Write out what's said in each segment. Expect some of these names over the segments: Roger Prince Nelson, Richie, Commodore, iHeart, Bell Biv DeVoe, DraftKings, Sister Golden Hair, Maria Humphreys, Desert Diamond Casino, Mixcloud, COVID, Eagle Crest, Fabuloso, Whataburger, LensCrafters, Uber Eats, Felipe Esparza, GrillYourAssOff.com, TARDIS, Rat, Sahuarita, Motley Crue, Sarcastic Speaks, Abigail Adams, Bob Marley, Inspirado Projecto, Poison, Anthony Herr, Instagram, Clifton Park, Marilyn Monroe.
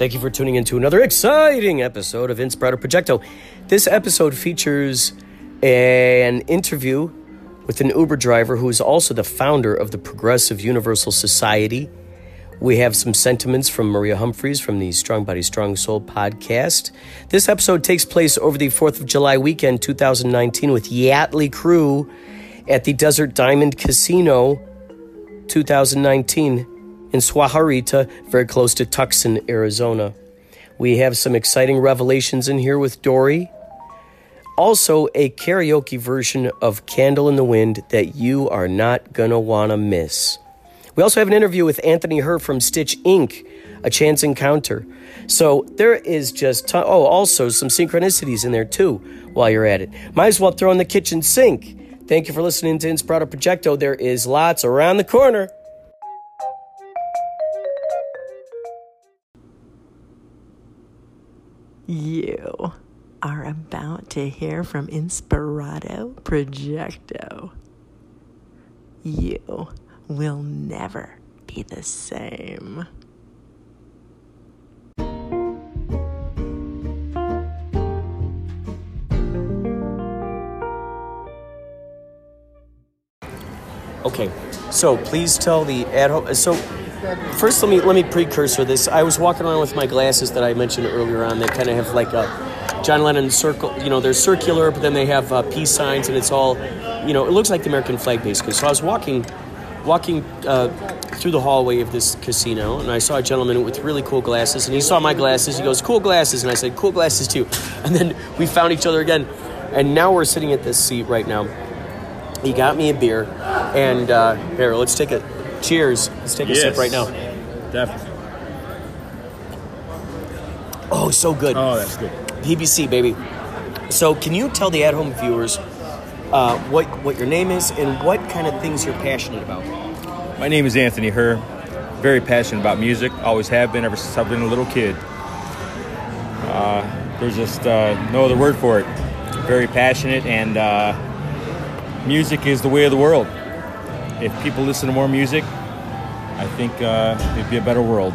Thank you for tuning in to another exciting episode of Inspirado Projecto. This episode features an interview with an Uber driver who is also the founder of the Progressive Universal Society. We have some sentiments from Maria Humphreys from the Strong Body, Strong Soul podcast. This episode takes place over the 4th of July weekend 2019 with Yachtley Crew at the Desert Diamond Casino 2019. In Suajarita, very close to Tucson, Arizona. We have some exciting revelations in here with Dory. Also, a karaoke version of Candle in the Wind that you are not going to want to miss. We also have an interview with Anthony Herr from Stitch Inc., A Chance Encounter. So there is just... also some synchronicities in there too while you're at it. Might as well throw in the kitchen sink. Thank you for listening to Inspirado Projecto. There is lots around the corner. You are about to hear from Inspirado Projecto. You will never be the same. Okay, so please tell the ad-hoc... First, let me precursor this. I was walking around with my glasses that I mentioned earlier on. They kind of have like a John Lennon circle. You know, they're circular, but then they have peace signs, and it's all, you know, it looks like the American flag basically. So I was walking through the hallway of this casino, and I saw a gentleman with really cool glasses, and he saw my glasses. He goes, "Cool glasses," and I said, "Cool glasses too." And then we found each other again, and now we're sitting at this seat right now. He got me a beer, and here, let's take a. Cheers. Let's take a sip right now. Definitely. Oh, so good. Oh, that's good. PBC, baby. So can you tell the at-home viewers what your name is and what kind of things you're passionate about? My name is Anthony Herr. Very passionate about music. Always have been ever since I've been a little kid. There's just no other word for it. Very passionate, and music is the way of the world. If people listen to more music, I think it'd be a better world.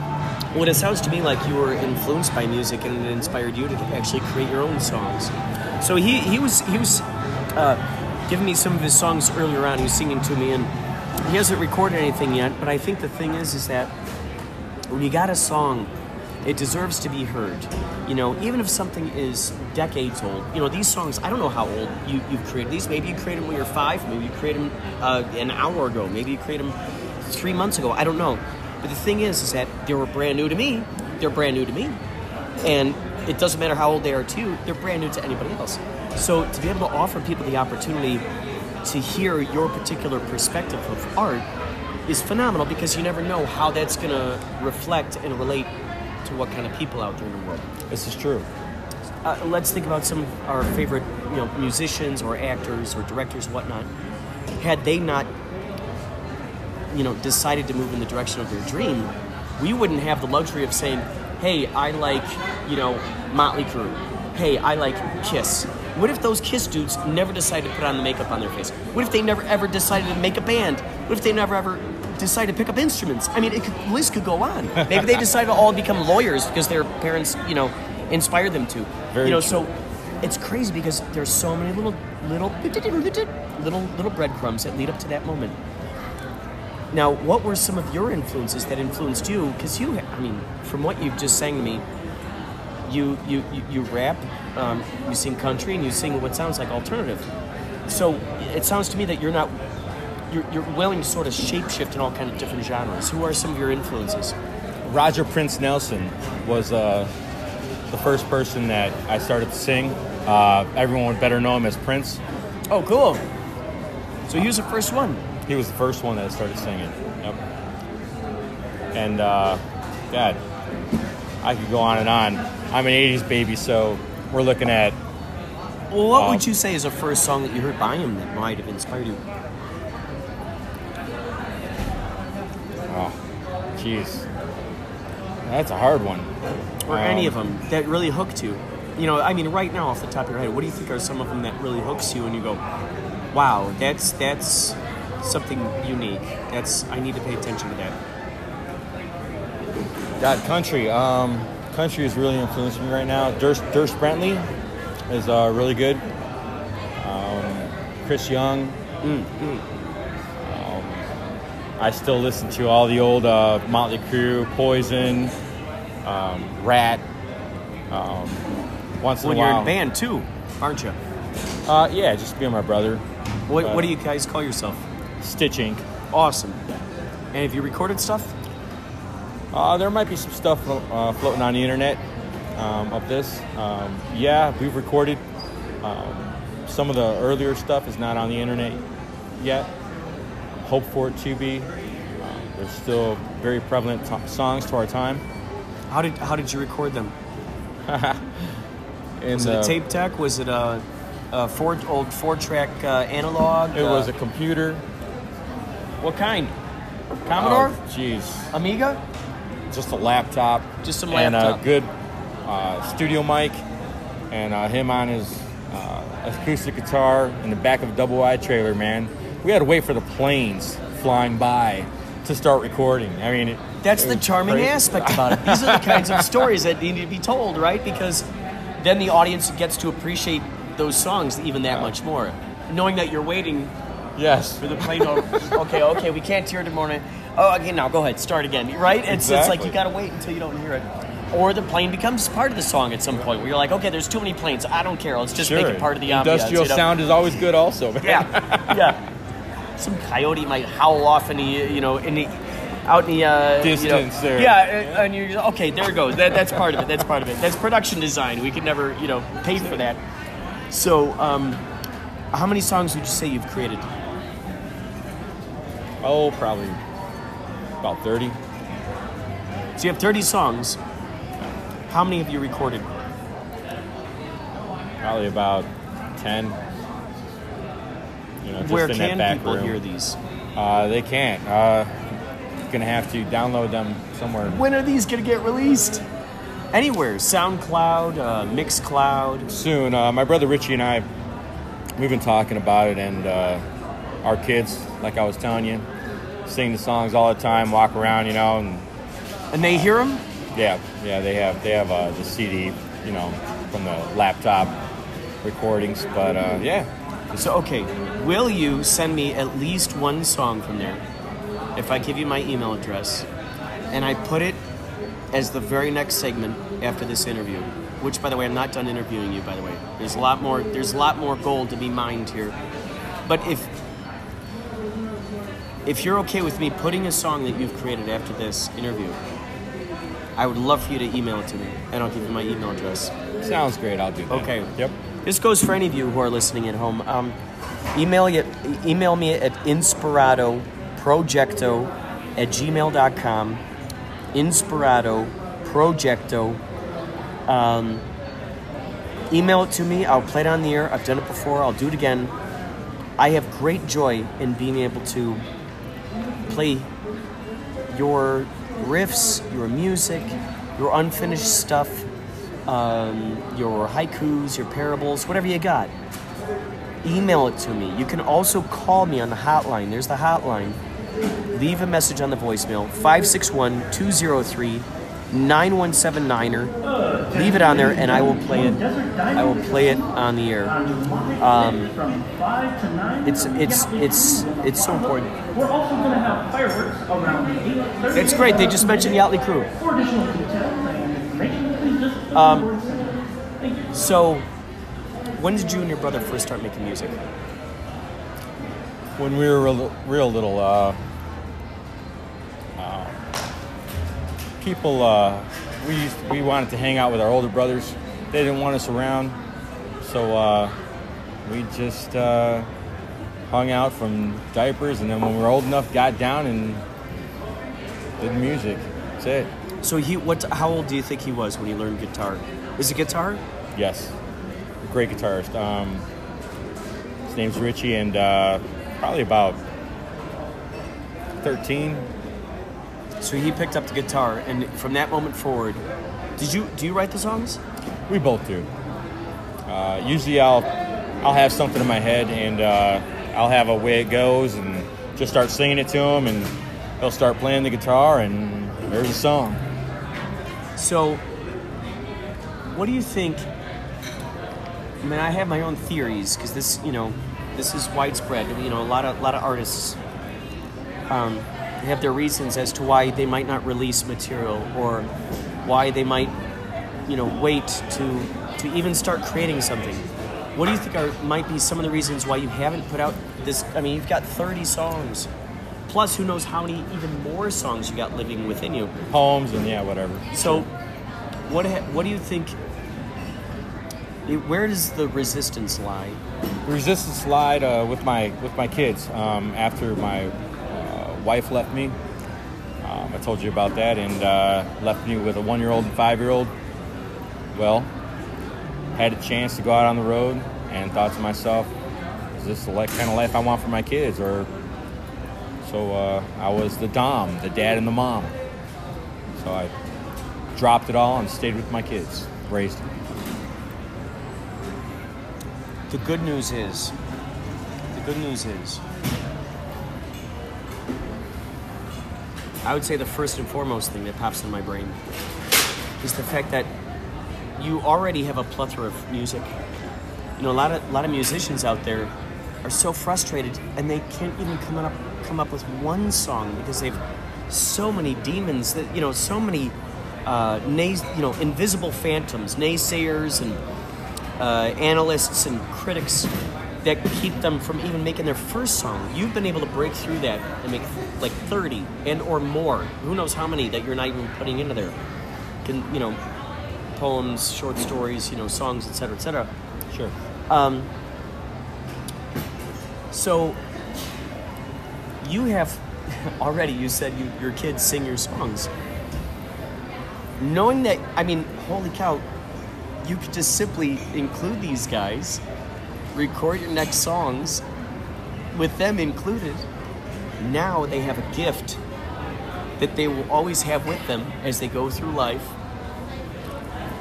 Well, it sounds to me like you were influenced by music, and it inspired you to actually create your own songs. So he was giving me some of his songs earlier on. He was singing to me, and he hasn't recorded anything yet. But I think the thing is that when you got a song, it deserves to be heard. You know, even if something is decades old, you know, these songs, I don't know how old you've created these. Maybe you created them when you were 5. Maybe you created them an hour ago. Maybe you created them 3 months ago. I don't know. But the thing is that they were brand new to me. They're brand new to me. And it doesn't matter how old they are to you. They're brand new to anybody else. So to be able to offer people the opportunity to hear your particular perspective of art is phenomenal, because you never know how that's going to reflect and relate to what kind of people out there in the world. This is true. Let's think about some of our favorite, you know, musicians or actors or directors, whatnot. Had they not, you know, decided to move in the direction of their dream, we wouldn't have the luxury of saying, "Hey, I like, you know, Motley Crue. Hey, I like Kiss." What if those Kiss dudes never decided to put on the makeup on their face? What if they never ever decided to make a band? What if they never ever decide to pick up instruments? I mean, the list could go on. Maybe they decide to all become lawyers because their parents, you know, inspired them to. Very, you know, true. So it's crazy because there's so many little breadcrumbs that lead up to that moment. Now, what were some of your influences that influenced you? Because you, I mean, from what you've just sang to me, you rap, you sing country, and you sing what sounds like alternative. So it sounds to me that you're willing to sort of shapeshift in all kind of different genres. Who are some of your influences? Roger Prince Nelson was the first person that I started to sing. Everyone would better know him as Prince. Oh, cool. So he was the first one. He was the first one that started singing. Yep. And, God, I could go on and on. I'm an 80s baby, so we're looking at... Well, what would you say is the first song that you heard by him that might have inspired you? Oh, jeez. That's a hard one. Or any of them that really hooked you. You know, I mean, right now, off the top of your head, what do you think are some of them that really hooks you and you go, wow, that's something unique. I need to pay attention to that. That country. Country is really influencing me right now. Durst Brantley is really good. Chris Young. I still listen to all the old Motley Crue, Poison, Rat. Once in a while. You're in band too, aren't you? Yeah, just being my brother. What do you guys call yourself? Stitch Inc. Awesome. And have you recorded stuff? There might be some stuff floating on the internet of this. Yeah, we've recorded. Some of the earlier stuff is not on the internet yet. Hope for it to be. There's still very prevalent songs to our time. How did you record them? Was it a tape deck? Was it a old four-track analog? It was a computer. What kind? Commodore? Jeez. Amiga? Just a laptop. Just some laptop. And a good studio mic. And him on his acoustic guitar in the back of a double-wide trailer, man. We had to wait for the planes flying by to start recording. I mean... That's the charming aspect about it. These are the kinds of stories that need to be told, right? Because then the audience gets to appreciate those songs even that much more. Knowing that you're waiting... Yes. For the plane to... Okay, we can't hear it tomorrow. Oh, okay, now go ahead. Start again, right? It's like you got to wait until you don't hear it. Or the plane becomes part of the song at some point where you're like, okay, there's too many planes. I don't care. Let's just make it part of the ambiance. Industrial sound is always good also, man. Yeah. Some coyote might howl off in the, out in the... distance there. Yeah, and you're just, okay, there it goes. That's part of it. That's part of it. That's production design. We could never, pay for that. So, how many songs would you say you've created? Oh, probably about 30. So you have 30 songs. How many have you recorded? Probably about 10. Where can people hear these? They can't. You're going to have to download them somewhere. When are these going to get released? Anywhere. SoundCloud, Mixcloud. Soon. My brother Richie and I, we've been talking about it, and our kids, like I was telling you, sing the songs all the time, walk around, And they hear them? Yeah, they have the CD, from the laptop recordings, but yeah. So, okay, will you send me at least one song from there if I give you my email address and I put it as the very next segment after this interview, which, by the way, I'm not done interviewing you, by the way. There's a lot more gold to be mined here. But if you're okay with me putting a song that you've created after this interview, I would love for you to email it to me, and I'll give you my email address. Sounds great. I'll do that. Okay. Yep. This goes for any of you who are listening at home. Email me at inspiradoprojecto@gmail.com. Inspiradoprojecto. Email it to me. I'll play it on the air. I've done it before. I'll do it again. I have great joy in being able to play your riffs, your music, your unfinished stuff. Your haikus, your parables, whatever you got. Email it to me. You can also call me on the hotline. There's the hotline. Leave a message on the voicemail, 561-203 9179er. Leave it on there, and I will play it. I will play it on the air. It's so important. We're also going to have fireworks around. It's great. They just mentioned Yachtley Crew. So, when did you and your brother first start making music? When we were real little. People, we wanted to hang out with our older brothers. They didn't want us around, so we just hung out from diapers, and then when we were old enough, got down and did music. That's it. So how old do you think he was when he learned guitar? Is it guitar? Yes, great guitarist. His name's Richie, and probably about 13. So he picked up the guitar, and from that moment forward, do you write the songs? We both do. Usually, I'll have something in my head, and I'll have a way it goes, and just start singing it to him, and he'll start playing the guitar, and there's a song. So, what do you think? I mean, I have my own theories because this is widespread. A lot of artists. Have their reasons as to why they might not release material or why they might, wait to even start creating something. What do you think might be some of the reasons why you haven't put out this? I mean, you've got 30 songs, plus who knows how many even more songs you got living within you. Poems and whatever. So, what do you think? Where does the resistance lie? The resistance lied with my kids after my wife left me. I told you about that, and left me with a 1-year-old and 5-year-old. Well, had a chance to go out on the road and thought to myself, is this the kind of life I want for my kids? Or so I was the dom, the dad and the mom. So I dropped it all and stayed with my kids, raised them. The good news is, I would say the first and foremost thing that pops in my brain is the fact that you already have a plethora of music. A lot of musicians out there are so frustrated and they can't even come up with one song because they've so many demons that so many invisible phantoms, naysayers, and analysts and critics that keep them from even making their first song. You've been able to break through that and make like 30 and or more. Who knows how many that you're not even putting into there? Poems, short stories, songs, etc., etc. Sure. So you have already. You said your kids sing your songs. Knowing that, I mean, holy cow! You could just simply include these guys. Record your next songs with them included. Now they have a gift that they will always have with them as they go through life.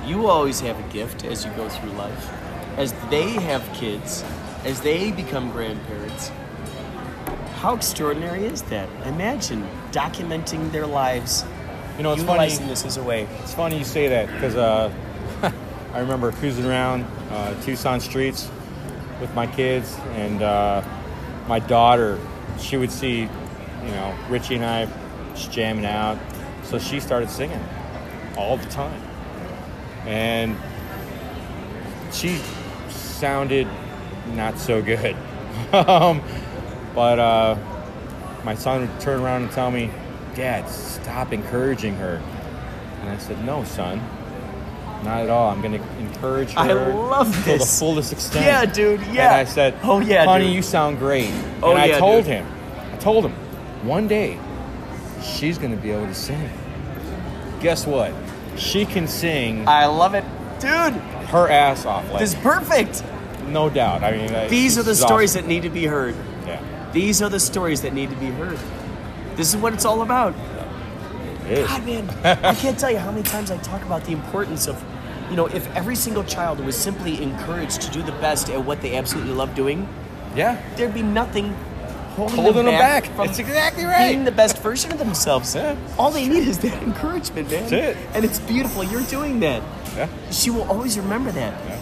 You always have a gift as you go through life. As they have kids, as they become grandparents. How extraordinary is that? Imagine documenting their lives, it's utilizing funny, this as a way. It's funny you say that because I remember cruising around Tucson streets with my kids, and my daughter, she would see, Richie and I just jamming out, so she started singing all the time, and she sounded not so good, but my son would turn around and tell me, "Dad, stop encouraging her," and I said, "No, son. Not at all. I'm going to encourage her to the fullest extent." Yeah, dude. Yeah. And I said, "Oh yeah, honey, dude. You sound great." Oh, and I told him, one day she's going to be able to sing. Guess what? She can sing. I love it, dude. Her ass off. Like, this is perfect. No doubt. I mean, these are the stories awesome. That need to be heard. Yeah. These are the stories that need to be heard. This is what it's all about. It is. God, man, I can't tell you how many times I talk about the importance of. If every single child was simply encouraged to do the best at what they absolutely love doing, yeah, there'd be nothing holding them back. That's exactly right. Being the best version of themselves. Yeah. All they need is that encouragement, man. That's it. And it's beautiful. You're doing that. Yeah. She will always remember that. Yeah.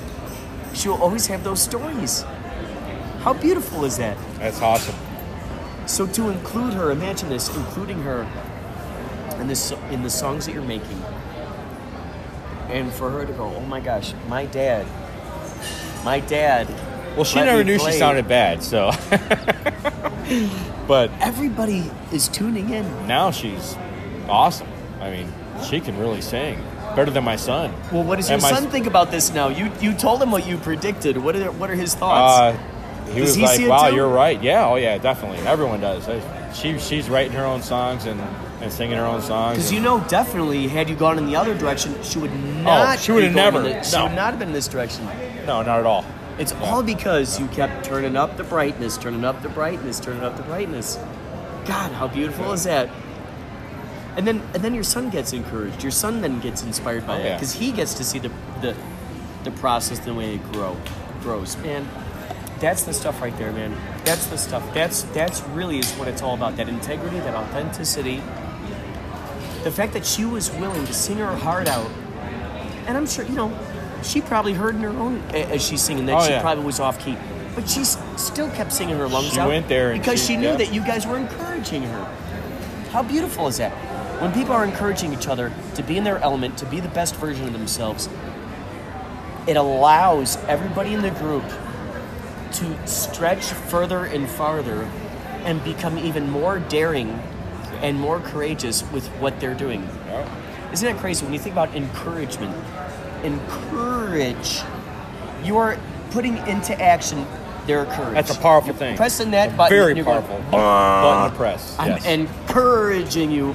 She will always have those stories. How beautiful is that? That's awesome. So to include her, imagine this, including her in the songs that you're making. And for her to go, oh my gosh, my dad. Well, she never knew she sounded bad, so. But everybody is tuning in. Now she's awesome. I mean, she can really sing. Better than my son. Well, what does your son think about this now? You told him what you predicted. What are his thoughts? He was like, wow, you're right. Yeah, oh yeah, definitely. Everyone does. She's writing her own songs and singing her own songs. Because definitely, had you gone in the other direction, she would not. Oh, she would have never. She would not have been in this direction. No, not at all. It's all because you kept turning up the brightness. God, how beautiful is that? And then your son gets encouraged. Your son then gets inspired by that because he gets to see the process, the way it grows. Man, that's the stuff right there, man. That's the stuff. That's really is what it's all about. That integrity, that authenticity, the fact that she was willing to sing her heart out. And I'm sure she probably heard in her own as she's singing that she probably was off key, but she still kept singing her lungs out. She went there because she knew that you guys were encouraging her. How beautiful is that? When people are encouraging each other to be in their element, to be the best version of themselves, it allows everybody in the group to stretch further and farther and become even more daring and more courageous with what they're doing. Isn't that crazy? When you think about encouragement, you are putting into action their courage. That's a powerful thing. Pressing that button. Very powerful. Button to press. Yes. I'm encouraging you.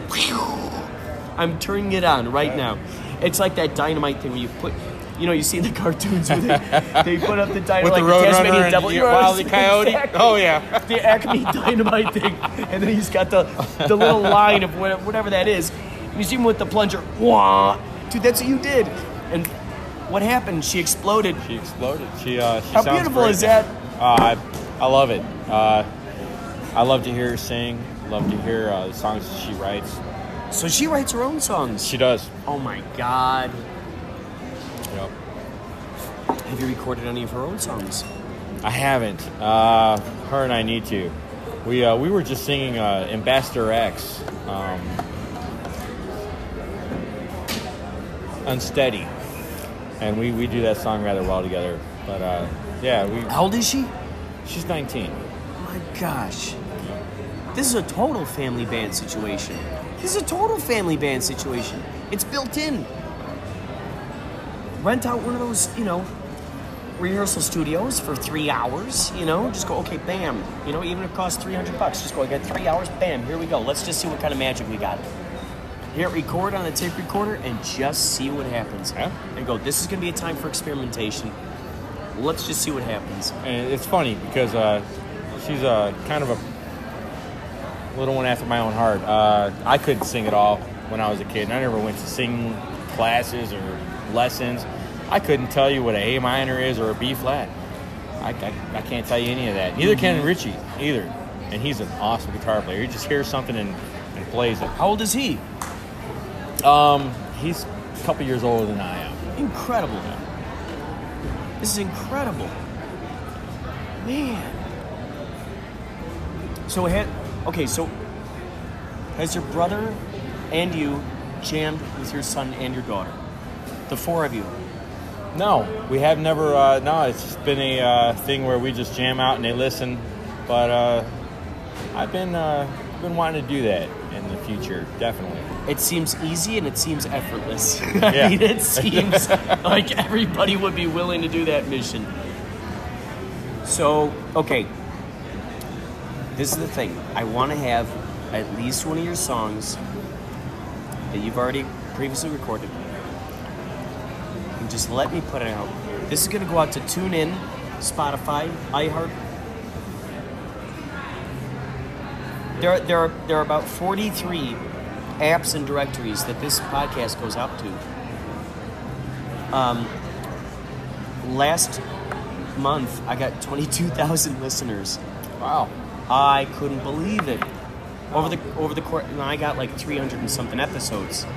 I'm turning it on right now. It's like that dynamite thing where you put, you see in the cartoons where they put up the dynamite. With the Roadrunner and Wile E. Coyote. Exactly. Oh, yeah. The Acme dynamite thing. And then he's got the little line of whatever that is. And you see him with the plunger. Wah. Dude, that's what you did. And what happened? She exploded. She how beautiful is that? I love it. I love to hear her sing. Love to hear the songs that she writes. So she writes her own songs. She does. Oh my God. Yep. Have you recorded any of her own songs? I haven't. Her and I need to. We were just singing Ambassador X. Unsteady. And we do that song rather well together. But, how old is she? She's 19. My gosh. This is a total family band situation. It's built in. Rent out one of those, rehearsal studios for 3 hours, Just go, okay, bam. Even if it costs $300, just go, I got 3 hours, bam, here we go. Let's just see what kind of magic we got. Hit record on the tape recorder and just see what happens. Yeah. And go, this is going to be a time for experimentation. Let's just see what happens. And it's funny because she's kind of a little one after my own heart. I couldn't sing at all when I was a kid, and I never went to singing classes or lessons. I couldn't tell you what an A minor is or a B flat. I can't tell you any of that. Neither can Richie either, and he's an awesome guitar player. He just hears something and plays it. How old is he? He's a couple years older than I am. Incredible. Yeah. This is incredible. Man. So, has your brother and you jammed with your son and your daughter? The four of you? No, we have never, it's just been a thing where we just jam out and they listen, but I've been wanting to do that in the future, definitely. It seems easy and it seems effortless. I mean, it seems like everybody would be willing to do that mission. So, okay. This is the thing. I want to have at least one of your songs that you've already previously recorded. And just let me put it out. This is going to go out to TuneIn, Spotify, iHeart. There are about 43 apps and directories that this podcast goes out to. Last month, I got 22,000 listeners. Wow. I couldn't believe it. Over the course, and I got like 300 and something episodes,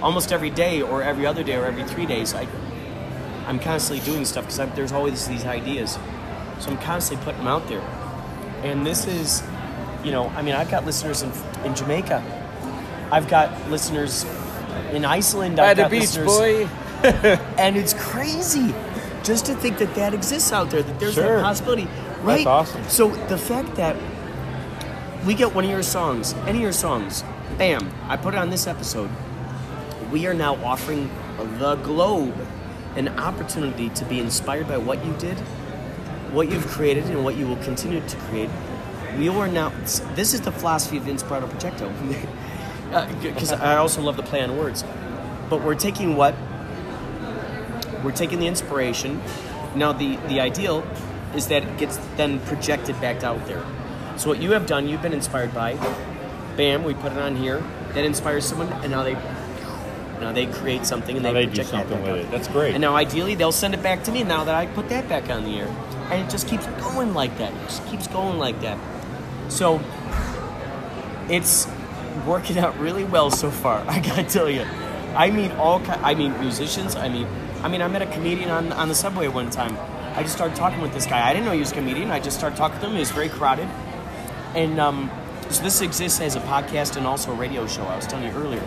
almost every day, or every other day, or every 3 days. I'm constantly doing stuff because there's always these ideas, so I'm constantly putting them out there. And this is, you know, I mean, I've got listeners in Jamaica, I've got listeners in Iceland, I've got listeners by the beach, boy. And it's crazy just to think that that exists out there, that there's that possibility, right? That's awesome. So the fact that we get one of your songs, any of your songs, bam, I put it on this episode. We are now offering the globe an opportunity to be inspired by what you did, what you've created, and what you will continue to create. We are now, this is the philosophy of Inspirado Projecto, because I also love the play on words. But we're taking the inspiration. Now the ideal is that it gets then projected back out there. So what you have done, you've been inspired by, bam, we put it on here, that inspires someone, and now they create something, and they do something with it. That's great. And now ideally they'll send it back to me now that I put that back on the air. And it just keeps going like that. It just keeps going like that. So it's working out really well so far, I gotta tell you. I meet musicians, I met a comedian on the subway one time. I just started talking with this guy. I didn't know he was a comedian. I just started talking to him. He was very crowded. And so this exists as a podcast and also a radio show, I was telling you earlier.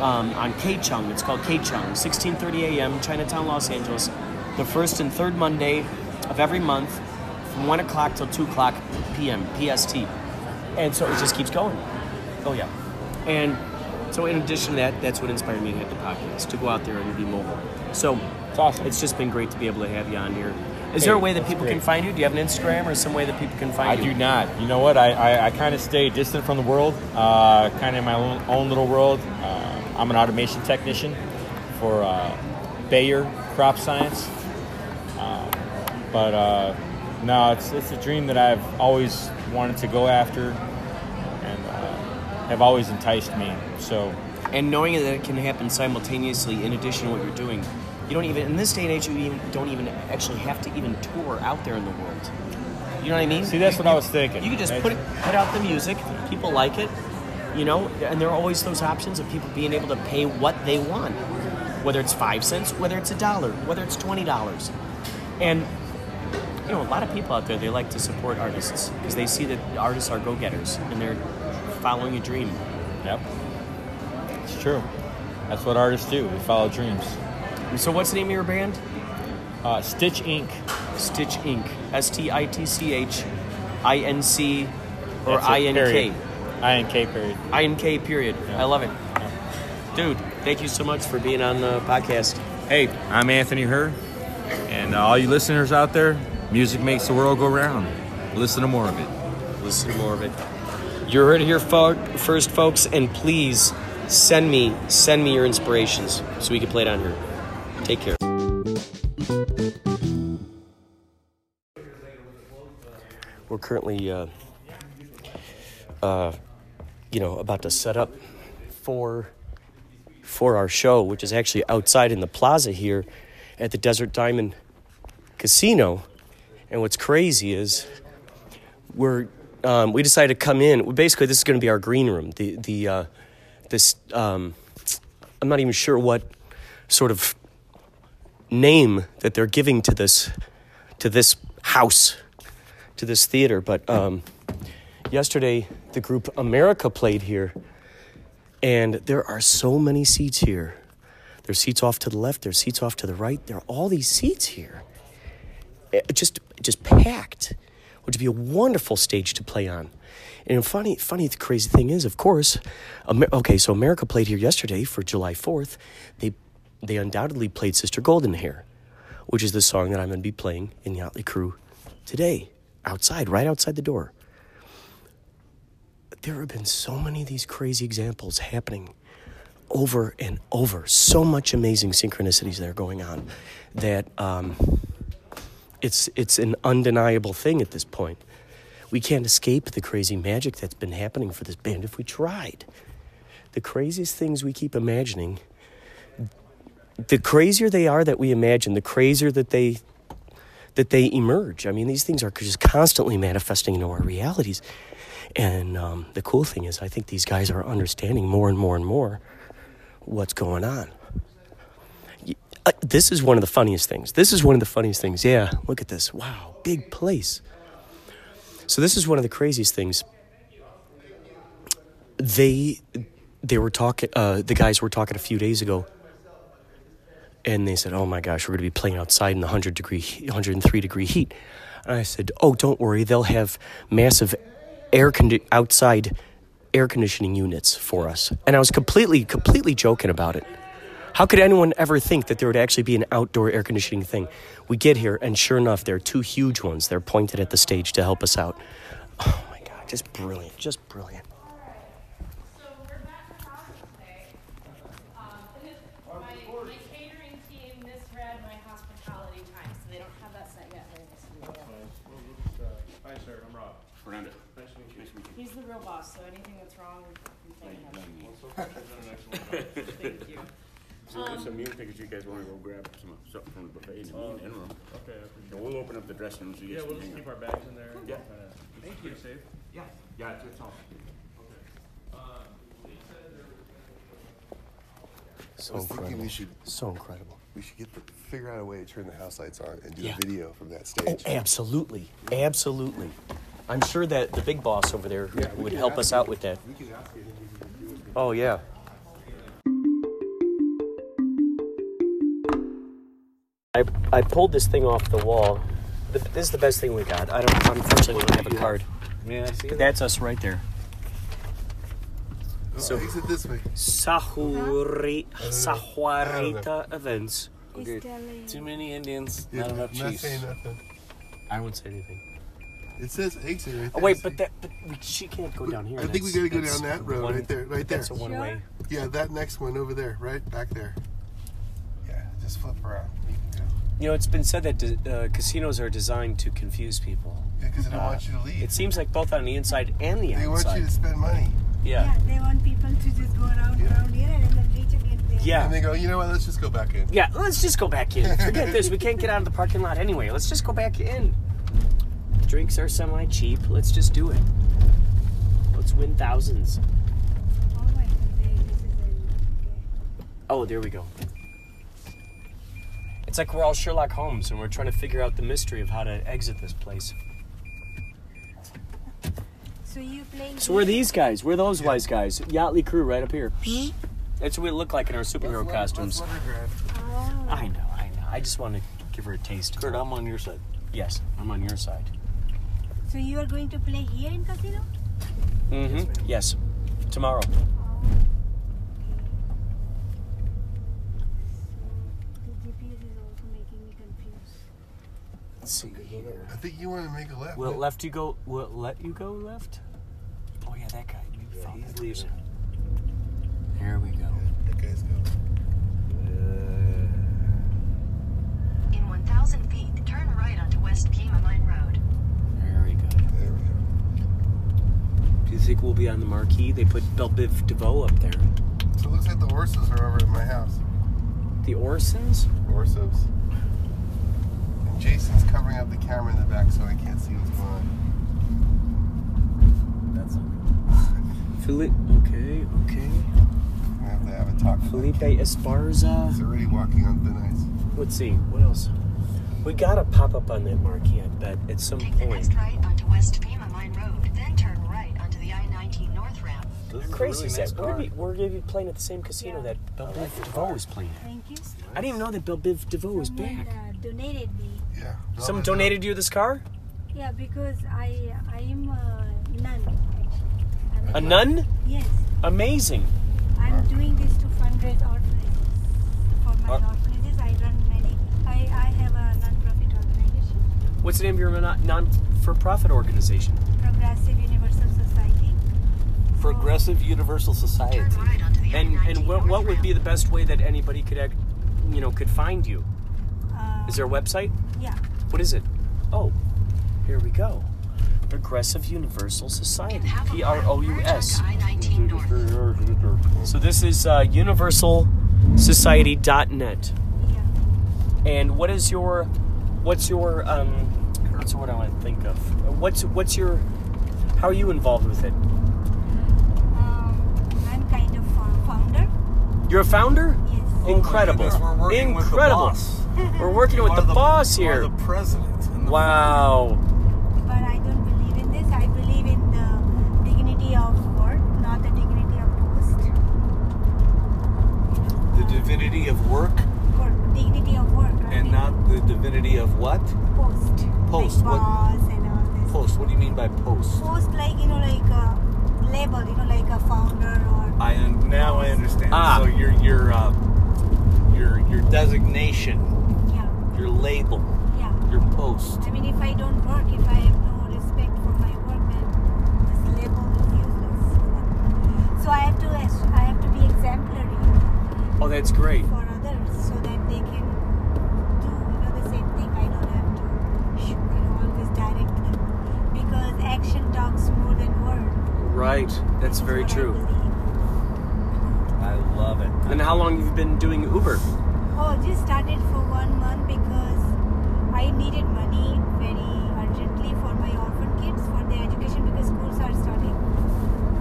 On K-Chung, it's called K-Chung, 16:30 a.m., Chinatown, Los Angeles, the first and third Monday of every month from 1 o'clock till 2 o'clock p.m., PST. And so it just keeps going. Oh, yeah. And so in addition to that, that's what inspired me to have the podcast, to go out there and be mobile. So it's awesome. It's just been great to be able to have you on here. Is there a way that people can find you? Do you have an Instagram or some way that people can find you? I do not. You know what? I kind of stay distant from the world, kind of in my own little world. I'm an automation technician for Bayer Crop Science. But it's a dream that I've always wanted to go after and have always enticed me. So, and knowing that it can happen simultaneously in addition to what you're doing, you don't even, in this day and age, you don't even actually have to even tour out there in the world. You know what I mean? See, that's what I was thinking. You can just put out the music, people like it. You know, and there are always those options of people being able to pay what they want, whether it's 5 cents, whether it's $1, whether it's $20. And, you know, a lot of people out there, they like to support artists because they see that artists are go-getters and they're following a dream. Yep. It's true. That's what artists do. We follow dreams. And so what's the name of your band? Stitch Inc. Stitch Inc. S-T-I-T-C-H-I-N-C or I-N-K. I-N-K period. I-N-K period. Yeah. I love it. Yeah. Dude, thank you so much for being on the podcast. Hey, I'm Anthony Herr, and all you listeners out there, music makes the world go round. Listen to more of it. Listen to more of it. You heard it here first, folks, and please send me your inspirations so we can play it on here. Take care. We're currently... about to set up for our show, which is actually outside in the plaza here at the Desert Diamond Casino. And what's crazy is we decided to come in. Basically, this is going to be our green room. I'm not even sure what sort of name that they're giving to this house, to this theater, but yesterday, the group America played here, and there are so many seats here. There's seats off to the left, there's seats off to the right. There are all these seats here. Just packed, which would be a wonderful stage to play on. And funny, the crazy thing is, of course, so America played here yesterday for July 4th. They undoubtedly played Sister Golden Hair, which is the song that I'm going to be playing in Yachtley Crew today, outside, right outside the door. There have been so many of these crazy examples happening over and over. So much amazing synchronicities that are going on that it's an undeniable thing at this point. We can't escape the crazy magic that's been happening for this band if we tried. The craziest things we keep imagining, the crazier they are that we imagine, the crazier that they that they emerge. I mean, these things are just constantly manifesting into our realities. And the cool thing is, I think these guys are understanding more and more and more what's going on. This is one of the funniest things. Yeah, look at this. Wow, big place. So this is one of the craziest things. They were talking. The guys were talking a few days ago, and they said, "Oh my gosh, we're going to be playing outside in the 103 degree heat." And I said, "Oh, don't worry. They'll have massive outside air conditioning units for us." And I was completely joking about it. How could anyone ever think that there would actually be an outdoor air conditioning thing? We get here, and sure enough, there are two huge ones. They're pointed at the stage to help us out. Oh my God, just brilliant, just brilliant. So anything that's wrong, you can thank me. Thank you. So there's some music because you guys want to go grab some stuff from the buffet in the end room. Okay, so we'll open up the dressing room. So yeah, we'll just keep our bags in there. Cool. Yeah. Thank you. Safe. Yeah. Yeah, it's all. Okay. So incredible. We should figure out a way to turn the house lights on and do a video from that stage. Oh, absolutely. Absolutely. I'm sure that the big boss over there would help us out with that. Oh, yeah. I pulled this thing off the wall. This is the best thing we got. Unfortunately, we don't have a card. Yeah, I see. But that's us right there. Oh, so, exit this way. Sahuarita events. Okay. Too many Indians, not enough cheese. I won't say anything. It says exit right there. Oh, wait, but she can't go down here. I think we got to go down that road right there. That's a one-way. Yeah, that next one over there, right back there. Yeah, just flip around. You know, it's been said that casinos are designed to confuse people. Yeah, because they don't want you to leave. It seems like both on the inside and the outside. They want you to spend money. Yeah. They want people to just go around here and then reach again there. Yeah. And they go, you know what, let's just go back in. Yeah, let's just go back in. Forget this, we can't get out of the parking lot anyway. Let's just go back in. Drinks are semi-cheap. Let's just do it. Let's win thousands. Oh, there we go. It's like we're all Sherlock Holmes and we're trying to figure out the mystery of how to exit this place. So we're these guys. We're those wise guys. Yachtley Crew right up here. That's what we look like in our superhero costumes. I know. I just want to give her a taste. Kurt, I'm on your side. Yes, I'm on your side. So you are going to play here in casino? Mm-hmm. Yes. Tomorrow. Oh, okay. So the GPS is also making me confused. Let's see here. I think you want to make a left. Will it let you go left? Oh yeah, that guy. He's leaving. There we go. Yeah, that guy's going. 1,000 feet, turn right onto West Kima Line Road. Very good. There we go. Do you think we'll be on the marquee? They put Bell Biv DeVoe up there. So it looks like the Orsons are over at my house. The Orsons? Orsons. And Jason's covering up the camera in the back so I can't see what's going on. That's not good. Okay. I'm going to have a talk to Felipe Esparza. He's already walking on thin ice. Let's see, what else? We gotta pop up on that marquee, I bet, at some point. Take the next right onto West Pima Line Road, then turn right onto the I-19 North ramp. How crazy is that? We're gonna be playing at the same casino that Bell Biv DeVoe was playing at. Thank you. I didn't even know that Bell Biv DeVoe was back. Donated me. Yeah. Someone donated you this car? Yeah, because I am a nun, actually. A nun? Yes. Amazing. I'm doing this to fundraise orphanages. For my orphanages, I run many. I have a non-profit organization. What's the name of your non-for-profit organization? Progressive Universal Society. Progressive Universal Society. Turn right onto the and what would be the best way that anybody could find you? Is there a website? Yeah. What is it? Oh, here we go. Progressive Universal Society. PROUS. So this is universalsociety.net. Yeah. And what is your What's your that's the word I want to think of. What's your, how are you involved with it? I'm kind of a founder. You're a founder? Yes. Incredible. Oh, we're working incredible. With the boss. We're working with the boss here. The president. And the wow. President. But I don't believe in this. I believe in the dignity of work, not the dignity of post. The divinity of work? Work. Dignity of work. Right? And not the divinity of what? Post. Post. Like boss what? And all this. Post. What do you mean by post? Post like, you know, like a label, you know, like a founder or... Now I understand. Ah. So your designation. Yeah. Your label. Your post. I mean, if I don't work, if I have no respect for my work, then this label is useless. So I have to be exemplary. Oh, that's great. For others, so that they can do, you know, the same thing. I don't have to, you know, always direct them, because action talks more than words. Right. That's very true. I love it. And how long have you been doing Uber? Oh, just started for 1 month because I needed money very urgently for my orphan kids, for their education, because schools are starting.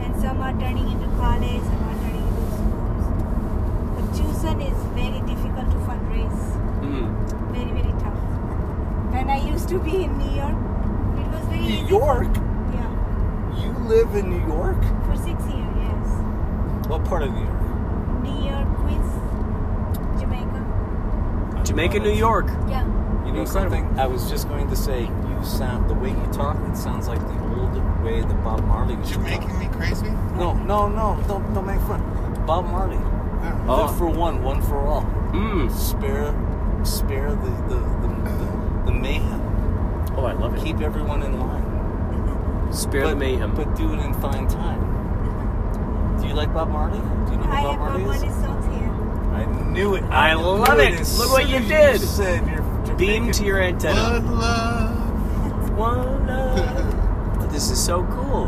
And some are turning into college, some are turning into schools. But tuition is very difficult to fundraise. Mm-hmm. Very, very tough. When I used to be in New York, it was very easy. New York? Yeah. You live in New York? For 6 years, yes. What part of New York? New York, Queens, Jamaica. Jamaica, New York? Yeah. You know something? I was just going to say, the way you talk, it sounds like the old way that Bob Marley was talking. You're making me crazy? No, don't make fun. Bob Marley. Yeah. Good for one, one for all. Mm. Spare the mayhem. Oh, I love it. Keep everyone in line. Spare the mayhem. But do it in fine time. Do you like Bob Marley? Do you know who Bob Marley is? I have Bob Marley's songs here. I knew it. I love it. Look what you did. You said you're beam to your antenna. One love. One love. This is so cool.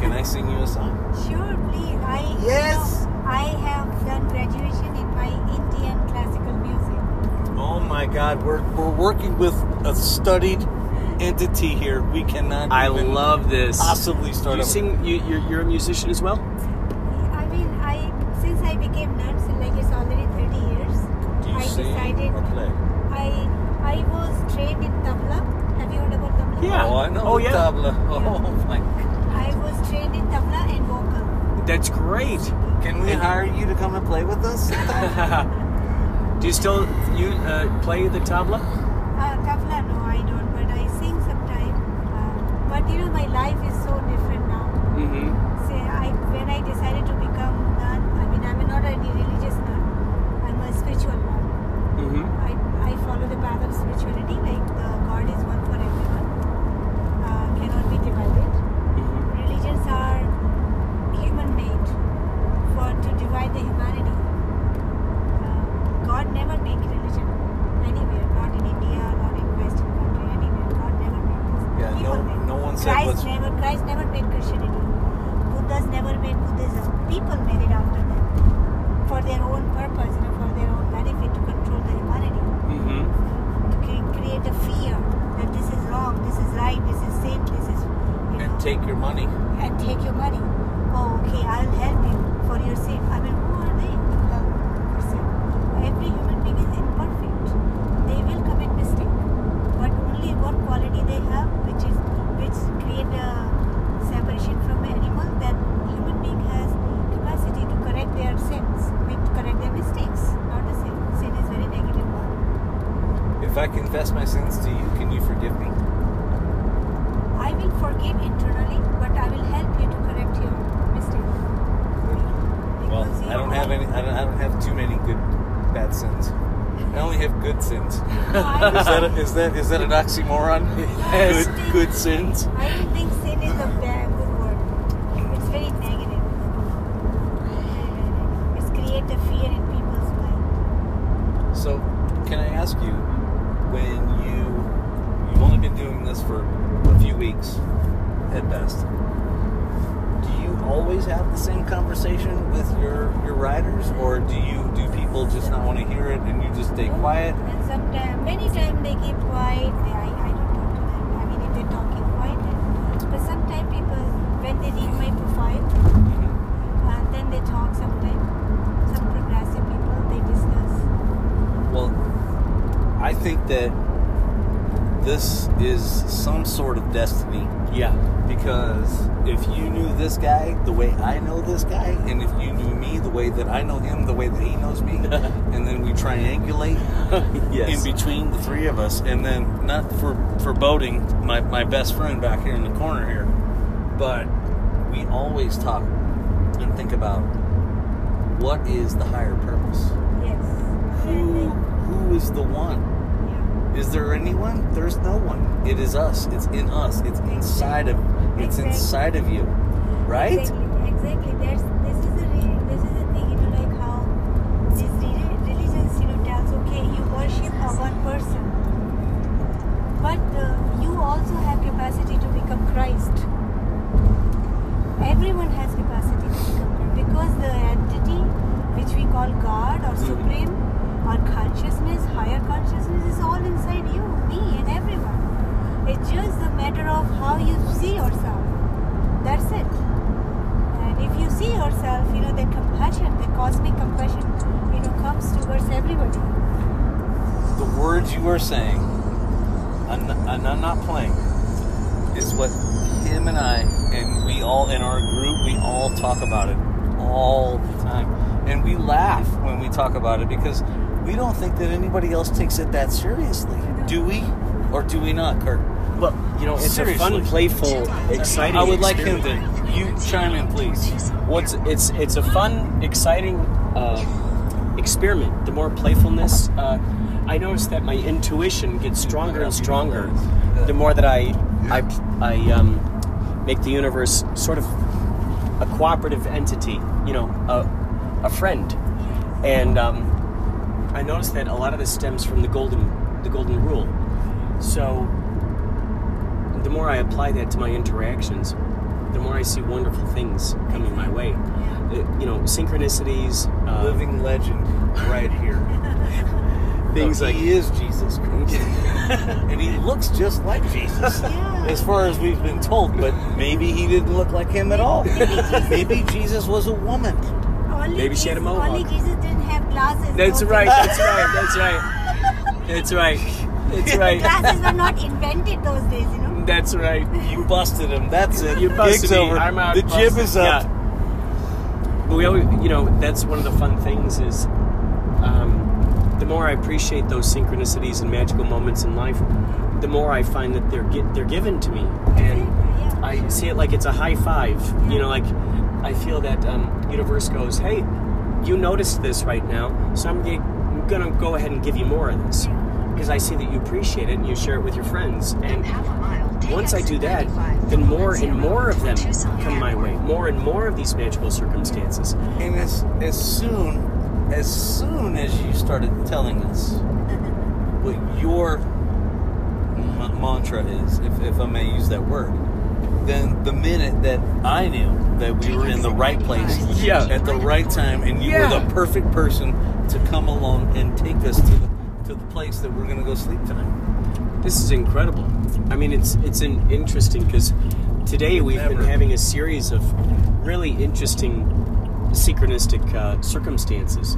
Can I sing you a song? Sure, please. Yes. You know, I have done graduation in my Indian classical music. Oh my God, we're working with a studied entity here. We cannot. I love this. Possibly start. You sing. You're a musician as well. I mean, since I became nurse, like it's already 30 years. Do you sing or play? I was trained in tabla. Have you heard about tabla? Yeah. Oh, I know. Oh, yeah. Tabla. Oh, yeah. My God. I was trained in tabla and vocal. That's great. Can we hire you to come and play with us? Do you still play the tabla? Tabla, no, I don't. But I sing sometimes. But you know, my life is so different now. Mm-hmm. See, when I decided to become nun, I mean, I'm not a religious nun. I'm a spiritual nun. Mm-hmm. I follow the path of spirituality, like God is one for everyone, cannot be divided. Mm-hmm. Religions are human-made to divide the humanity. God never made religion anywhere, not in India, not in Western country, anywhere. God never made this. Yeah, no one said Christ never made Christianity. Buddhas never made Buddhism. People made it after them for their own purpose, you know, for their own benefit, to control the humanity. Mm-hmm. To create a fear that this is wrong, this is right, this is safe, this is... You know, take your money. And take your money. Oh, okay, I'll help you for your sake. I mean, who are they? Every human being is imperfect. They will commit mistake. But only one quality they have, which create a separation from animal, that human being has capacity to correct their sins, to correct their mistakes, not the sin. Sin is very negative. If I confess my sins to you, can you forgive me? I will forgive internally, but I will help you to correct your mistake. Well, I don't have too many good bad sins. I only have good sins. Is that an oxymoron? Yes. Good sins. I don't think sin is a bad word. It's very negative. It's create a fear in people's mind. So, can I ask you? When you've only been doing this for a few weeks at best, do you always have the same conversation with your riders, or do people people just not want to hear it, and you just stay quiet. And sometimes, many times they keep quiet. I don't talk to them. I mean, if they're talking quiet, but sometimes people, when they read my profile, then they talk sometimes. Some progressive people, they discuss. Well, I think that this is some sort of destiny. Yeah. Because if you knew this guy the way I know this guy, and if you knew me the way that I know him, the way that he knows me, and then we triangulate yes. in between the three of us, and then not for foreboding my best friend back here in the corner here, but we always talk and think about what is the higher purpose? Yes. Who is the one? Is there anyone? There's no one. It is us. It's in us. It's inside of. It's exactly. inside of you, right? Exactly. This is a thing. You know, like how these religions, you know, tells okay, you worship one person, but you also have capacity to become Christ. Everyone has capacity to become Christ because the entity which we call God or Supreme. Our consciousness, higher consciousness is all inside you, me and everyone. It's just a matter of how you see yourself. That's it. And if you see yourself, you know, the compassion, the cosmic compassion, you know, comes towards everybody. The words you were saying, and I'm not playing, is what him and I, and we all in our group, we all talk about it all the time. And we laugh when we talk about it because we don't think that anybody else takes it that seriously. Do we? Or do we not, Kirk? Well, you know, it's seriously. A fun, playful, exciting I would like experience. Him to... You chime in, please. It's a fun, exciting experiment. The more playfulness... I notice that my intuition gets stronger and stronger the more that I make the universe sort of a cooperative entity. You know, a friend. And... I noticed that a lot of this stems from the golden rule. So the more I apply that to my interactions, the more I see wonderful things coming my way. You know, synchronicities. Living legend right here. Things like he is Jesus Christ. And he looks just like Jesus. Yeah. As far as we've been told, but maybe he didn't look like him at all. Maybe Jesus was a woman. Maybe she had a mohawk. Only Jesus didn't have glasses. That's right. Glasses were not invented those days, you know. That's right. You busted him. That's it. You busted me. Over. I'm out. The jib is up. Yeah. But we always, you know, that's one of the fun things is the more I appreciate those synchronicities and magical moments in life, the more I find that they're given to me, and I see it like it's a high five. Yeah. You know, like. I feel that universe goes, hey, you noticed this right now, so I'm going to go ahead and give you more of this because I see that you appreciate it and you share it with your friends. And once I do that, then more and more of them come my way, more and more of these magical circumstances. And as soon as you started telling us what your mantra is, if I may use that word, then the minute that I knew that we were in the right place at the right time, and you were the perfect person to come along and take us to the place that we're going to go sleep tonight. This is incredible. I mean, it's an interesting because today we've been having a series of really interesting synchronistic circumstances,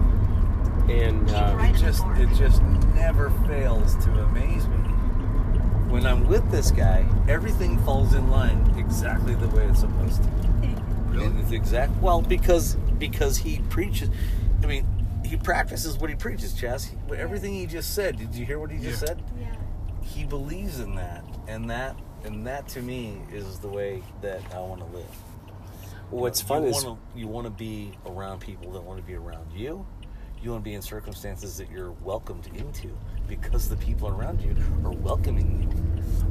and it just never fails to amaze me. When I'm with this guy, everything falls in line exactly the way it's supposed to. Really? And it's exact. Well, because he preaches. I mean, he practices what he preaches, Chas. Everything he just said. Did you hear what he just said? Yeah. He believes in that, and that to me is the way that I want to live. Well, what's fun is you want to be around people that want to be around you. You want to be in circumstances that you're welcomed into because the people around you are welcoming you.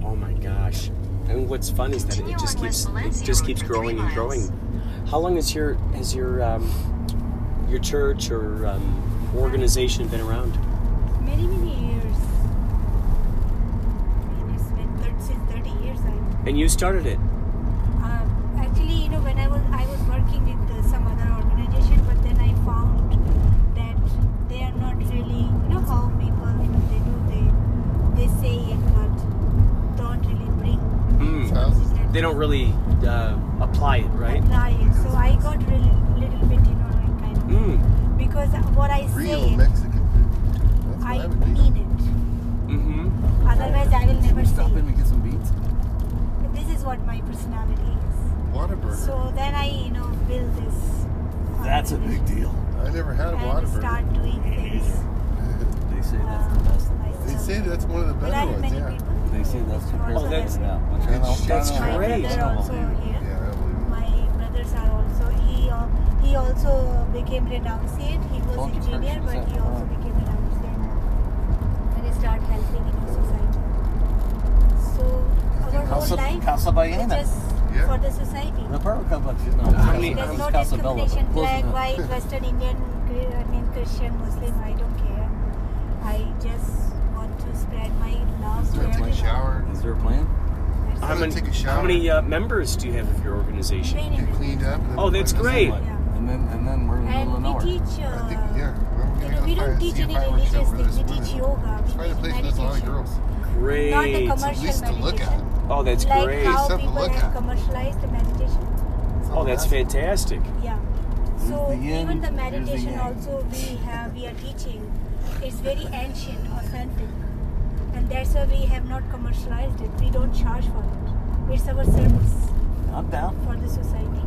Oh my gosh. And what's fun is that it just keeps growing and growing. How long has your church or organization been around? Many years. It's been 30 years. And you started it? Actually, you know, when I was working with some other organization, but then I found don't really apply it, right? Apply it. So I got really little bit, like kind of because what I say, real Mexican food. That's what I would mean it. Mm-hmm. Otherwise, I will never stop in and get some beans. This is what my personality is. Whataburger. So then I, build this. That's a big deal. I never had a Whataburger. Start doing things. They say that's the best. They say that's one of the better ones. Yeah. People. They say that's the best. Oh, that's great. My brother also here. Yeah, I believe it. My brothers are also. He also became renunciate. He was engineer, but he also became renunciate, and he started helping in the society. So our whole life is just for the society. There's no discrimination. Black, white, Western Indian, Christian, Muslim. I don't care. I just want to spread my love to everyone. Is there a plan? I'm going to take a shower. How many members do you have of your organization? Get cleaned up. Oh, that's great. Yeah. And then we're in the middle of nowhere. And we teach. We don't teach any religious things. We teach yoga. We teach meditation. Great. Not the commercial meditation. Oh, that's great. Like how people have commercialized the meditation. Oh, that's fantastic. Yeah. So even the meditation also we are teaching. It's very ancient, authentic, and that's why we have not commercialized it. We don't charge for it. It's our service. I'm down for the society.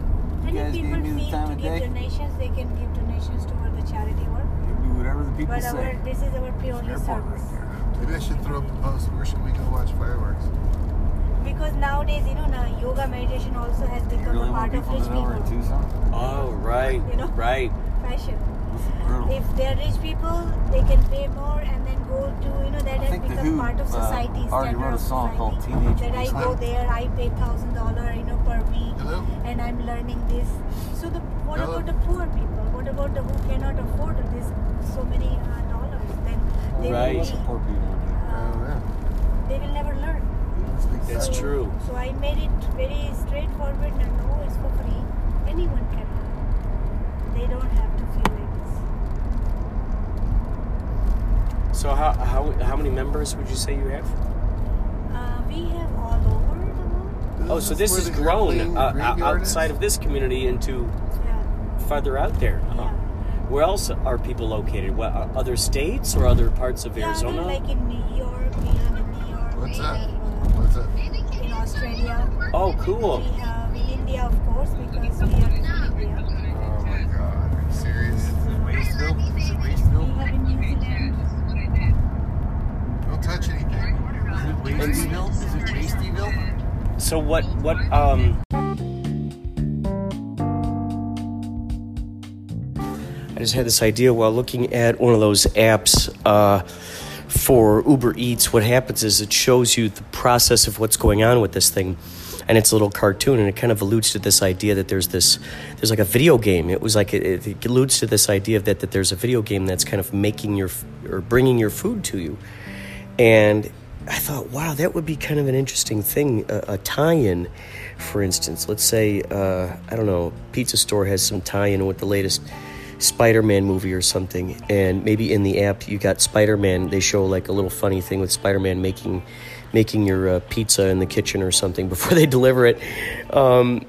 And if people need to give donations, they can give donations toward the charity work. You can do whatever the people say. But this is our purely service. Maybe I should throw up a post. Where should we go watch fireworks? Because nowadays, now yoga meditation also has become a part of rich people. Oh, right. Right. Fashion. If they're rich people, they can pay more and then go to, that has become part of society. I already wrote a song called Teenage That I go there, I pay $1,000, per week, and I'm learning this. So what about the poor people? What about the who cannot afford this so many dollars? Then they will support people. They will never learn. That's true. So I made it very straightforward and it's for free. Anyone can learn. They don't have to feel like this. So how many members would you say you have? We have all over the world. Oh, so this has grown outside of this community into farther out there. Huh? Yeah. Where else are people located? What, other states or other parts of Arizona? Like in New York. We have in New York. What's up? In Australia. Oh, cool. We have in India, of course, because we are from India. Is it Wasteville? We have in New Zealand. Don't touch anything. Is it Wasteville? So what I just had this idea while looking at one of those apps for Uber Eats. What happens is it shows you the process of what's going on with this thing. And it's a little cartoon, and it kind of alludes to this idea that there's like a video game. It was like it alludes to this idea of that there's a video game that's kind of making or bringing your food to you. And I thought, wow, that would be kind of an interesting thing, a tie-in, for instance. Let's say, I don't know, Pizza Store has some tie-in with the latest Spider-Man movie or something, and maybe in the app you got Spider-Man. They show like a little funny thing with Spider-Man making your pizza in the kitchen or something before they deliver it, to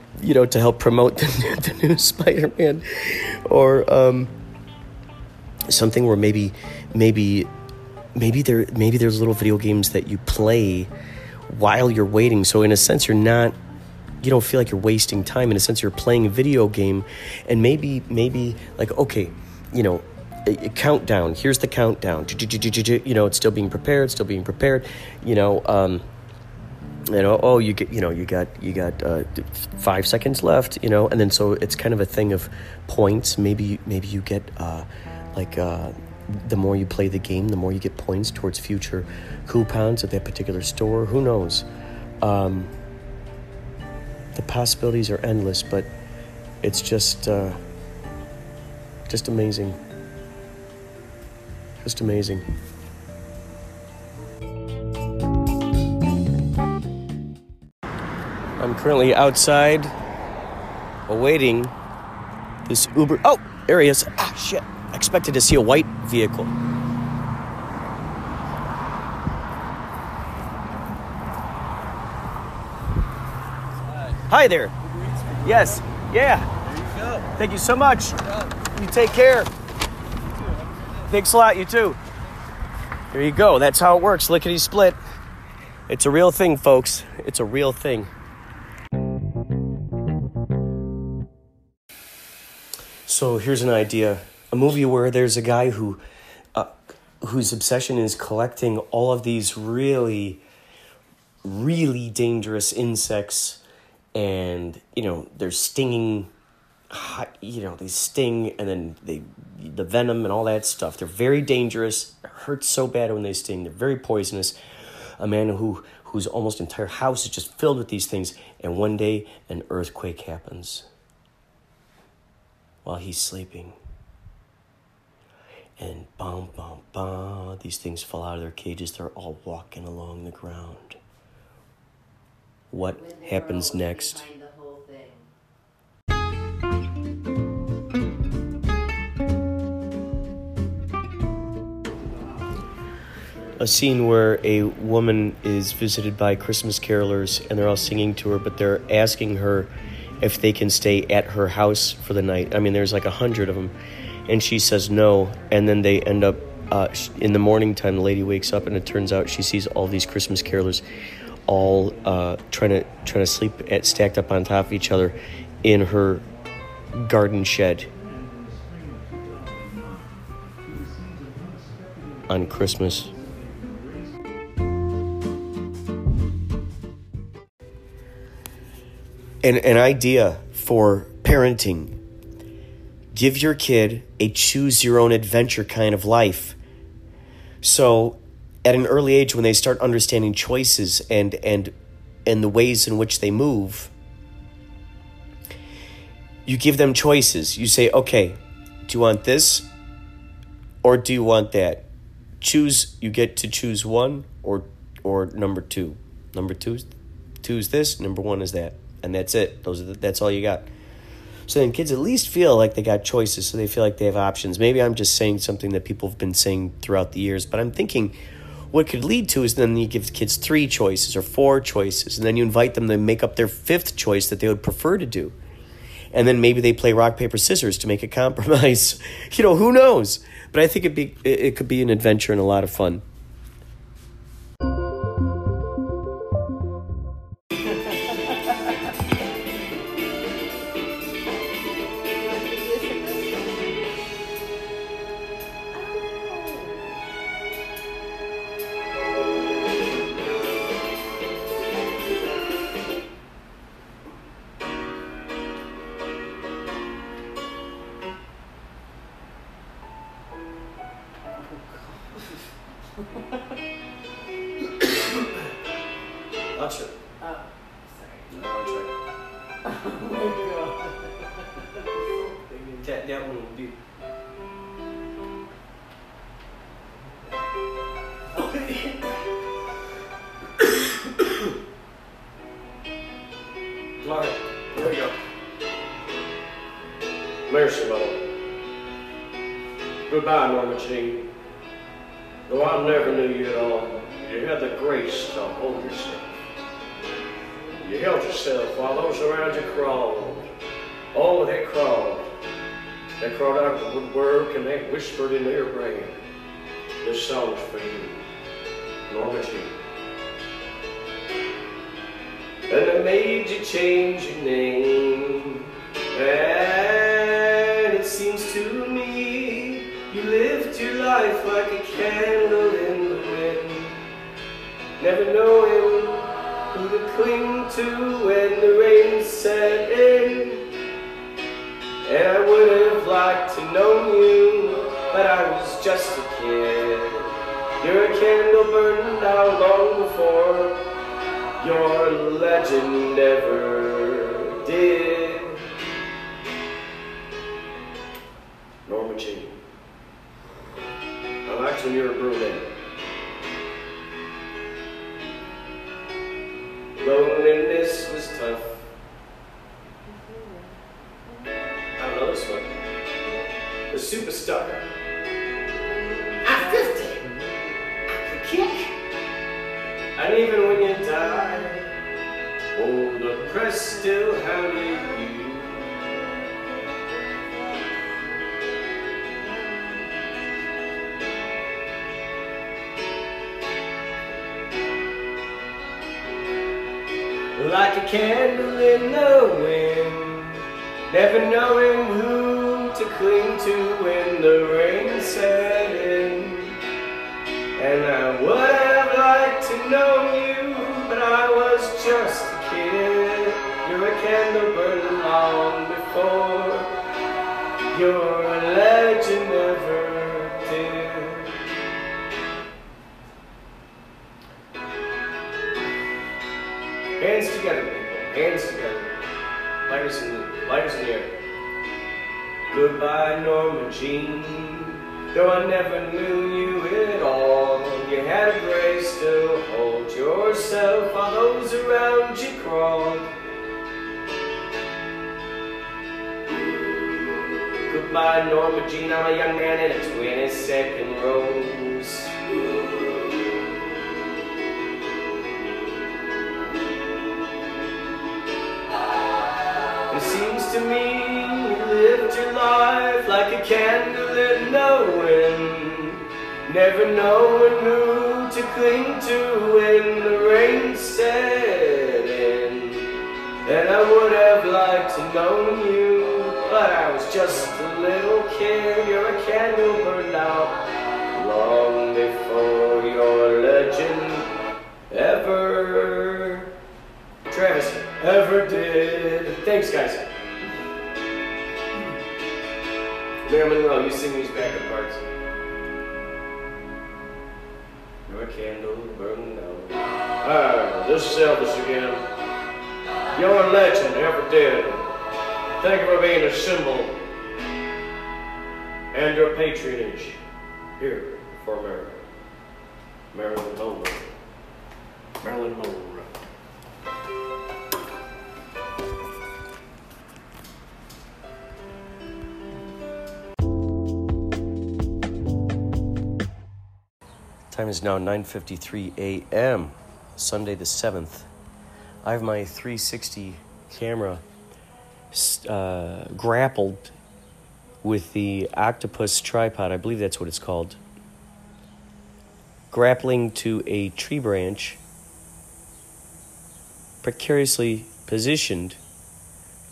help promote the new Spider-Man, or something where maybe there's little video games that you play while you're waiting. So in a sense, you don't feel like you're wasting time. In a sense, you're playing a video game, and maybe like a countdown. Here's the countdown. It's still being prepared. You get, you got 5 seconds left. And then so it's kind of a thing of points. Maybe you get the more you play the game, the more you get points towards future coupons at that particular store. Who knows? The possibilities are endless, but it's just amazing. Just amazing. I'm currently outside awaiting this Uber. Oh, there he is. Ah, shit. I expected to see a white vehicle. Hi there. Yes. Yeah. There you go. Thank you so much. You take care. Thanks a lot. You too. There you go. That's how it works. Lickety split. It's a real thing, folks. It's a real thing. So here's an idea. A movie where there's a guy who, whose obsession is collecting all of these really, really dangerous insects. And, you know, they're stinging, you know, they sting and then the venom and all that stuff. They're very dangerous. It hurts so bad when they sting. They're very poisonous. A man whose almost entire house is just filled with these things. And one day an earthquake happens while he's sleeping. And bum, bum, bum, these things fall out of their cages. They're all walking along the ground. What happens next? A scene where a woman is visited by Christmas carolers and they're all singing to her, but they're asking her if they can stay at her house for the night. I mean, there's like 100 of them. And she says no, and then they end up, in the morning time, the lady wakes up, and it turns out she sees all these Christmas carolers all trying to sleep stacked up on top of each other in her garden shed on Christmas. And an idea for parenting. Give your kid a choose-your-own-adventure kind of life. So at an early age, when they start understanding choices and the ways in which they move, you give them choices. You say, okay, do you want this or do you want that? Choose. You get to choose one or number two. Number two is this, number one is that. And that's it. That's all you got. So then kids at least feel like they got choices, so they feel like they have options. Maybe I'm just saying something that people have been saying throughout the years, but I'm thinking what could lead to is then you give kids 3 choices or 4 choices, and then you invite them to make up their 5th choice that they would prefer to do. And then maybe they play rock, paper, scissors to make a compromise. You know, who knows? But I think it could be an adventure and a lot of fun. Oh, the press still hated you. Like a candle in the wind, never knowing whom to cling to when the rain set in. And I would have liked to know you, but I was just a kid. You're a candle burning long before your legend ever did. Hands together, people. Hands together. Lighters in the air. Goodbye, Norma Jean. Though I never knew you at all, you had a grace to hold yourself while those around you crawled. Goodbye, Norma Jean. I'm a young man in a 22nd rose. To me, you lived your life like a candle in the wind, never knowing who to cling to when the rain set in. And I would have liked to know you, but I was just a little kid. You're a candle burned out long before your legend ever, Travis, ever did. Thanks, guys. Marilyn Monroe, you sing these backup parts. You're a candle burning out. Alright, this is Elvis again. You're a legend, ever did. Thank you for being a symbol and your patronage here for America. Marilyn Monroe. Marilyn Monroe. Time is now 9:53 a.m., Sunday the 7th. I have my 360 camera grappled with the octopus tripod. I believe that's what it's called. Grappling to a tree branch, precariously positioned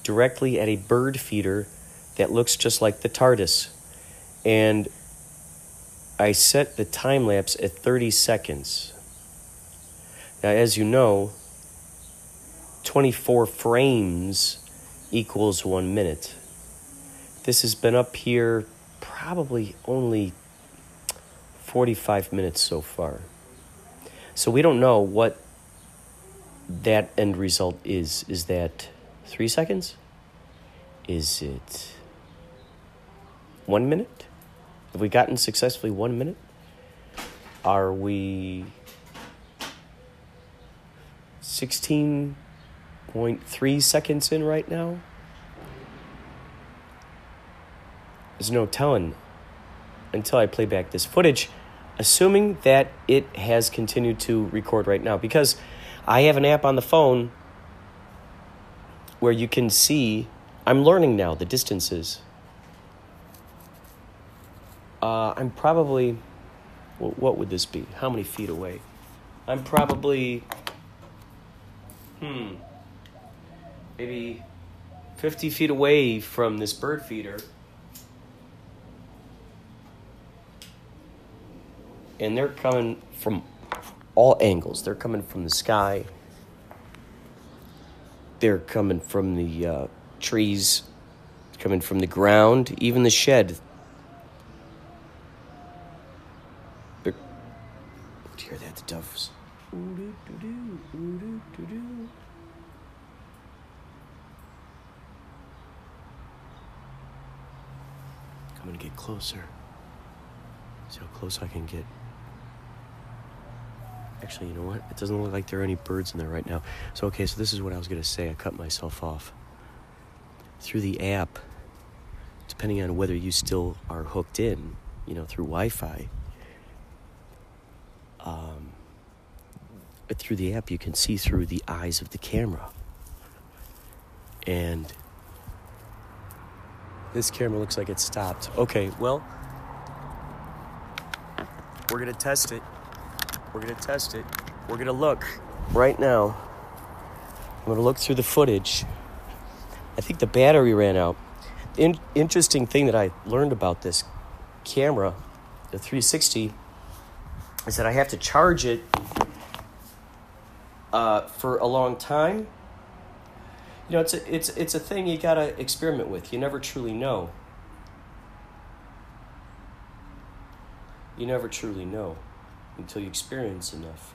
directly at a bird feeder that looks just like the TARDIS. And I set the time lapse at 30 seconds. Now, as you know, 24 frames equals 1 minute. This has been up here probably only 45 minutes so far. So we don't know what that end result is. Is that 3 seconds? Is it 1 minute? Have we gotten successfully 1 minute? Are we 16.3 seconds in right now? There's no telling until I play back this footage, assuming that it has continued to record right now, because I have an app on the phone where you can see, I'm learning now the distances. I'm probably, what would this be? How many feet away? I'm probably, maybe 50 feet away from this bird feeder. And they're coming from all angles. They're coming from the sky. They're coming from the trees, coming from the ground, even the shed. Doves. Come and get closer. See how close I can get. Actually, you know what? It doesn't look like there are any birds in there right now. So, okay, so this is what I was going to say. I cut myself off. Through the app, depending on whether you still are hooked in, you know, through Wi-Fi, through the app, you can see through the eyes of the camera. And this camera looks like it stopped. Okay, well, we're going to test it. We're going to test it. We're going to look. Right now, I'm going to look through the footage. I think the battery ran out. The interesting thing that I learned about this camera, the 360, is that I have to charge it for a long time. You know, it's a thing you gotta experiment with. You never truly know. You never truly know until you experiment enough.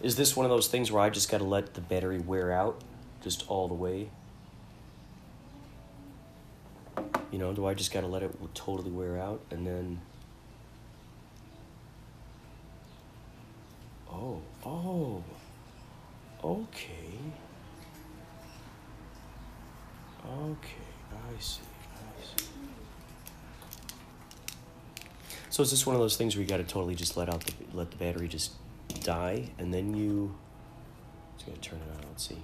Is this one of those things where I just gotta let the battery wear out, just all the way? You know, do I just gotta let it totally wear out and then? Oh, okay. Okay, I see. So it's just one of those things where you got to totally just let the battery just die, and then you. I'm just gonna turn it on. Let's see.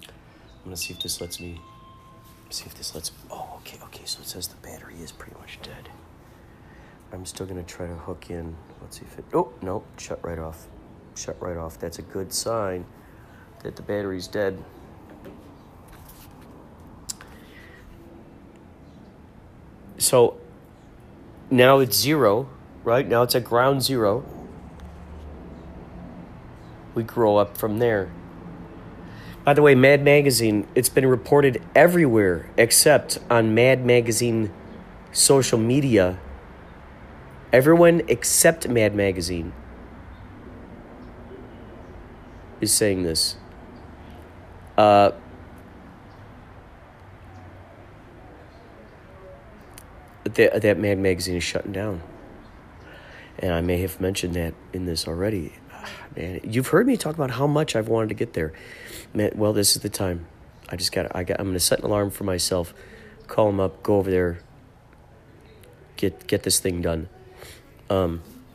I'm gonna see if this lets me. Oh, okay. So it says the battery is pretty much dead. I'm still going to try to hook in. Let's see if it... Oh, no, shut right off. That's a good sign that the battery's dead. So now it's zero, right? Now it's at ground zero. We grow up from there. By the way, Mad Magazine, it's been reported everywhere except on Mad Magazine social media. Everyone except Mad Magazine is saying this. That Mad Magazine is shutting down. And I may have mentioned that in this already. Man, you've heard me talk about how much I've wanted to get there. Man, well, this is the time. I'm going to set an alarm for myself, call them up, go over there, get this thing done.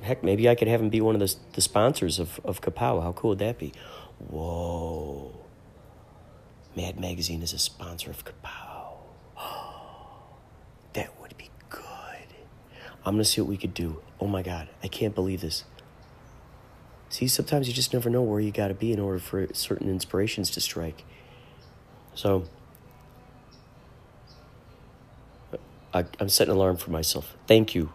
Heck, maybe I could have him be one of the sponsors of Kapow. How cool would that be? Whoa. Mad Magazine is a sponsor of Kapow. Oh, that would be good. I'm going to see what we could do. Oh, my God. I can't believe this. See, sometimes you just never know where you got to be in order for certain inspirations to strike. So, I'm setting an alarm for myself. Thank you.